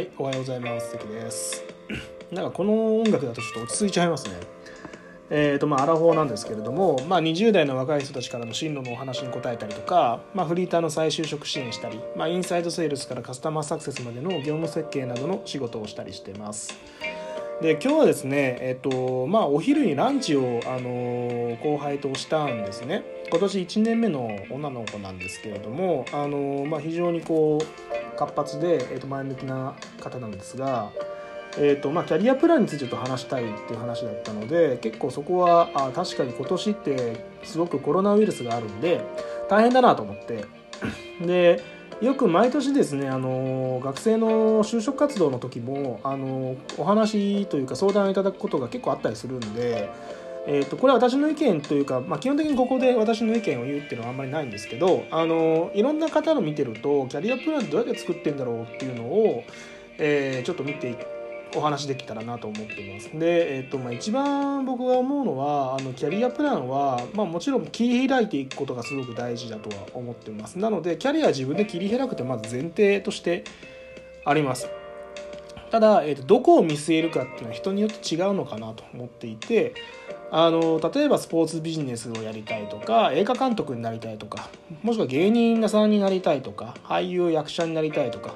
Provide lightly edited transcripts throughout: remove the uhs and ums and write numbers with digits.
はい、おはようございます。関です。なんかこの音楽だとちょっと落ち着いちゃいますね。アラフォーなんですけれども、20代の若い人たちからの進路のお話に答えたりとか、フリーターの再就職支援したり、インサイドセールスからカスタマーサクセスまでの業務設計などの仕事をしたりしてます。で、今日はですね、お昼にランチを、後輩としたんですね。今年1年目の女の子なんですけれども、非常に活発で、前向きな方なんですが、キャリアプランについてちょっと話したいっていう話だったので、結構そこは確かに今年ってすごくコロナウイルスがあるんで大変だなと思ってで、よく毎年ですね、学生の就職活動の時もお話というか相談いただくことが結構あったりするんで、これは私の意見というか、基本的にここで私の意見を言うっていうのはあんまりないんですけど、いろんな方の見てるとキャリアプランってどうやって作ってんだろうっていうのを、ちょっと見てお話できたらなと思っています。で、一番僕が思うのはキャリアプランは、もちろん切り開いていくことがすごく大事だとは思っています。なのでキャリアは自分で切り開くってまず前提としてあります。ただ、どこを見据えるかっていうのは人によって違うのかなと思っていて、例えばスポーツビジネスをやりたいとか、映画監督になりたいとか、もしくは芸人さんになりたいとか、俳優役者になりたいとか、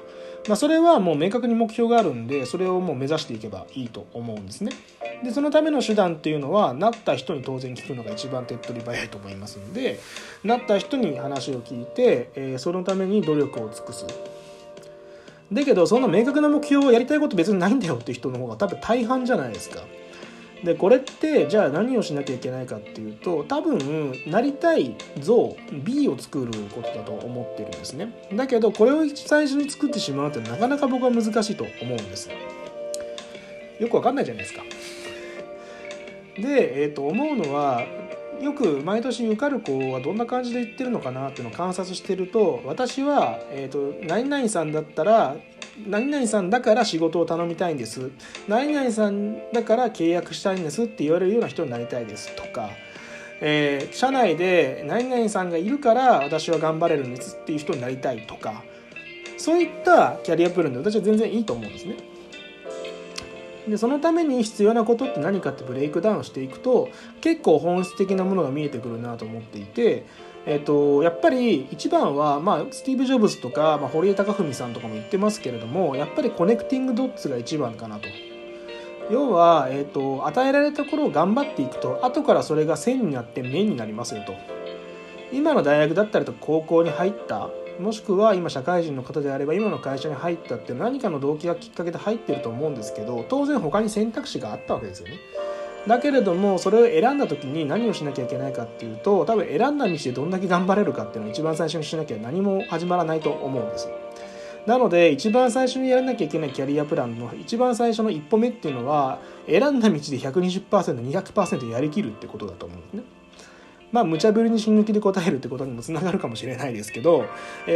それはもう明確に目標があるんで、それをもう目指していけばいいと思うんですね。で、そのための手段っていうのはなった人に当然聞くのが一番手っ取り早いと思いますので、なった人に話を聞いて、そのために努力を尽くす。だけどそんな明確な目標をやりたいこと別にないんだよっていう人の方が多分大半じゃないですか。で、これってじゃあ何をしなきゃいけないかっていうと、多分なりたい像 B を作ることだと思ってるんですね。だけどこれを最初に作ってしまうってなかなか僕は難しいと思うんです。よくわかんないじゃないですか。で、思うのはよく毎年受かる子はどんな感じで言ってるのかなっていうのを観察してると、私は、何々さんだったら何々さんだから仕事を頼みたいんです、何々さんだから契約したいんですって言われるような人になりたいですとか、社内で何々さんがいるから私は頑張れるんですっていう人になりたいとか、そういったキャリアプランで私は全然いいと思うんですね。で、そのために必要なことって何かってブレイクダウンしていくと結構本質的なものが見えてくるなと思っていて、やっぱり一番は、スティーブ・ジョブズとか、堀江貴文さんとかも言ってますけれども、やっぱりコネクティングドッツが一番かなと。要は、与えられたところを頑張っていくと後からそれが線になって面になりますよと。今の大学だったりとか高校に入った、もしくは今社会人の方であれば今の会社に入ったって何かの動機がきっかけで入ってると思うんですけど、当然他に選択肢があったわけですよね。だけれどもそれを選んだ時に何をしなきゃいけないかっていうと、多分選んだ道でどんだけ頑張れるかっていうのを一番最初にしなきゃ何も始まらないと思うんです。なので一番最初にやらなきゃいけないキャリアプランの一番最初の一歩目っていうのは、選んだ道で 120%、200% やりきるってことだと思うんですね。無茶ぶりに死ぬ気で答えるってことにもつながるかもしれないですけど、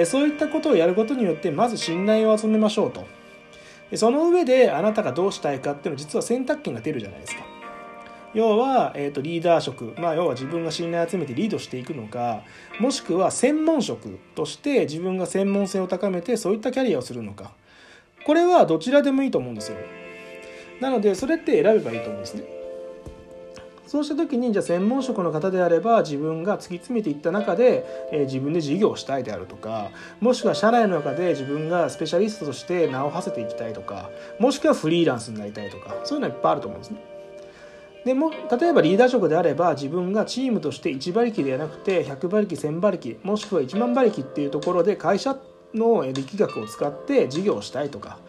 そういったことをやることによってまず信頼を集めましょうと。その上であなたがどうしたいかっていうのは実は選択権が出るじゃないですか。要は、リーダー職、要は自分が信頼を集めてリードしていくのか、もしくは専門職として自分が専門性を高めてそういったキャリアをするのか、これはどちらでもいいと思うんですよ。なのでそれって選べばいいと思うんですね。そうした時に、じゃあ専門職の方であれば自分が突き詰めていった中で、自分で事業をしたいであるとか、もしくは社内の中で自分がスペシャリストとして名を馳せていきたいとか、もしくはフリーランスになりたいとか、そういうのはいっぱいあると思うんですね。でも例えばリーダー職であれば自分がチームとして1馬力ではなくて100馬力、1000馬力、もしくは1万馬力っていうところで会社の力学を使って事業をしたいとか、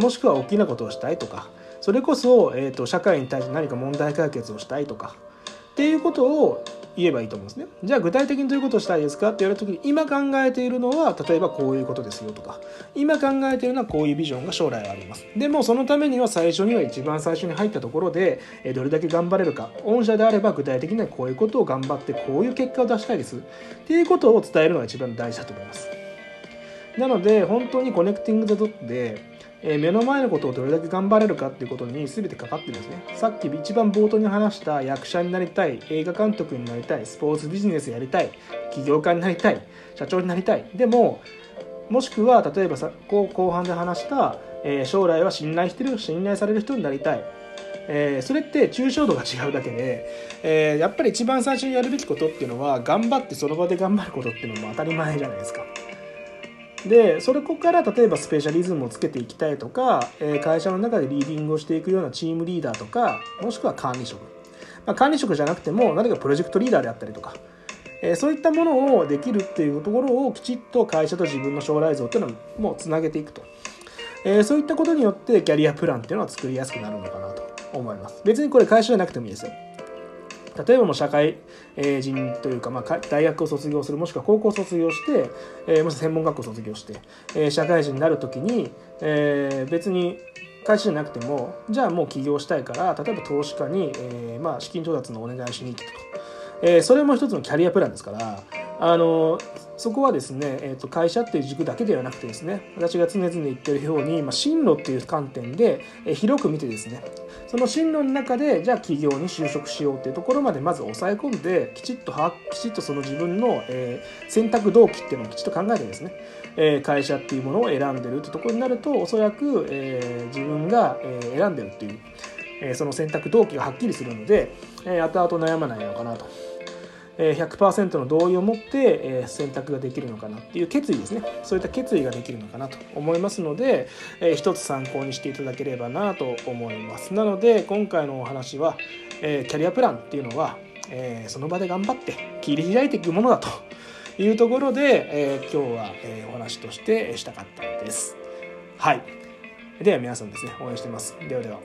もしくは大きなことをしたいとか、それこそ、社会に対して何か問題解決をしたいとかっていうことを言えばいいと思うんですね。じゃあ具体的にどういうことをしたいですかって言われた時に、今考えているのは例えばこういうことですよとか、今考えているのはこういうビジョンが将来はあります。でもそのためには最初には一番最初に入ったところでどれだけ頑張れるか、御社であれば具体的にはこういうことを頑張ってこういう結果を出したいですっていうことを伝えるのが一番大事だと思います。なので本当にコネクティング・ザ・ドットで目の前のことをどれだけ頑張れるかっていうことに全てかかってるんですね。さっき一番冒頭に話した役者になりたい、映画監督になりたい、スポーツビジネスやりたい、起業家になりたい、社長になりたい。でも、もしくは例えば後半で話した将来は信頼される人になりたい。それって抽象度が違うだけで、やっぱり一番最初にやるべきことっていうのは、頑張ってその場で頑張ることっていうのも当たり前じゃないですか。でそれこから例えばスペシャリズムをつけていきたいとか、会社の中でリーディングをしていくようなチームリーダーとか、もしくは管理職、管理職じゃなくても何かプロジェクトリーダーであったりとか、そういったものをできるっていうところをきちっと会社と自分の将来像っていうのをもうつなげていくと、そういったことによってキャリアプランっていうのは作りやすくなるのかなと思います。別にこれ会社じゃなくてもいいですよ。例えばもう社会人というか、大学を卒業する、もしくは高校を卒業して、もしくは専門学校を卒業して、社会人になるときに、別に会社じゃなくても、じゃあもう起業したいから例えば投資家に、資金調達のお願いしに行くと、それも一つのキャリアプランですから、そこはですね、会社っていう軸だけではなくてですね、私が常々言ってるように、進路っていう観点で、広く見てですね、その進路の中でじゃあ企業に就職しようっていうところまでまず抑え込んで、きちっとその自分の、選択動機っていうのをきちっと考えてですね、会社っていうものを選んでるってところになると、おそらく、自分が選んでるっていう、その選択動機がはっきりするので、後々悩まないのかなと。100% の同意を持って選択ができるのかなっていう決意ですね。そういった決意ができるのかなと思いますので、一つ参考にしていただければなと思います。なので今回のお話は、キャリアプランっていうのは、その場で頑張って切り開いていくものだというところで、今日はお話としてしたかったんです。はい。では皆さんですね、応援してます。ではでは。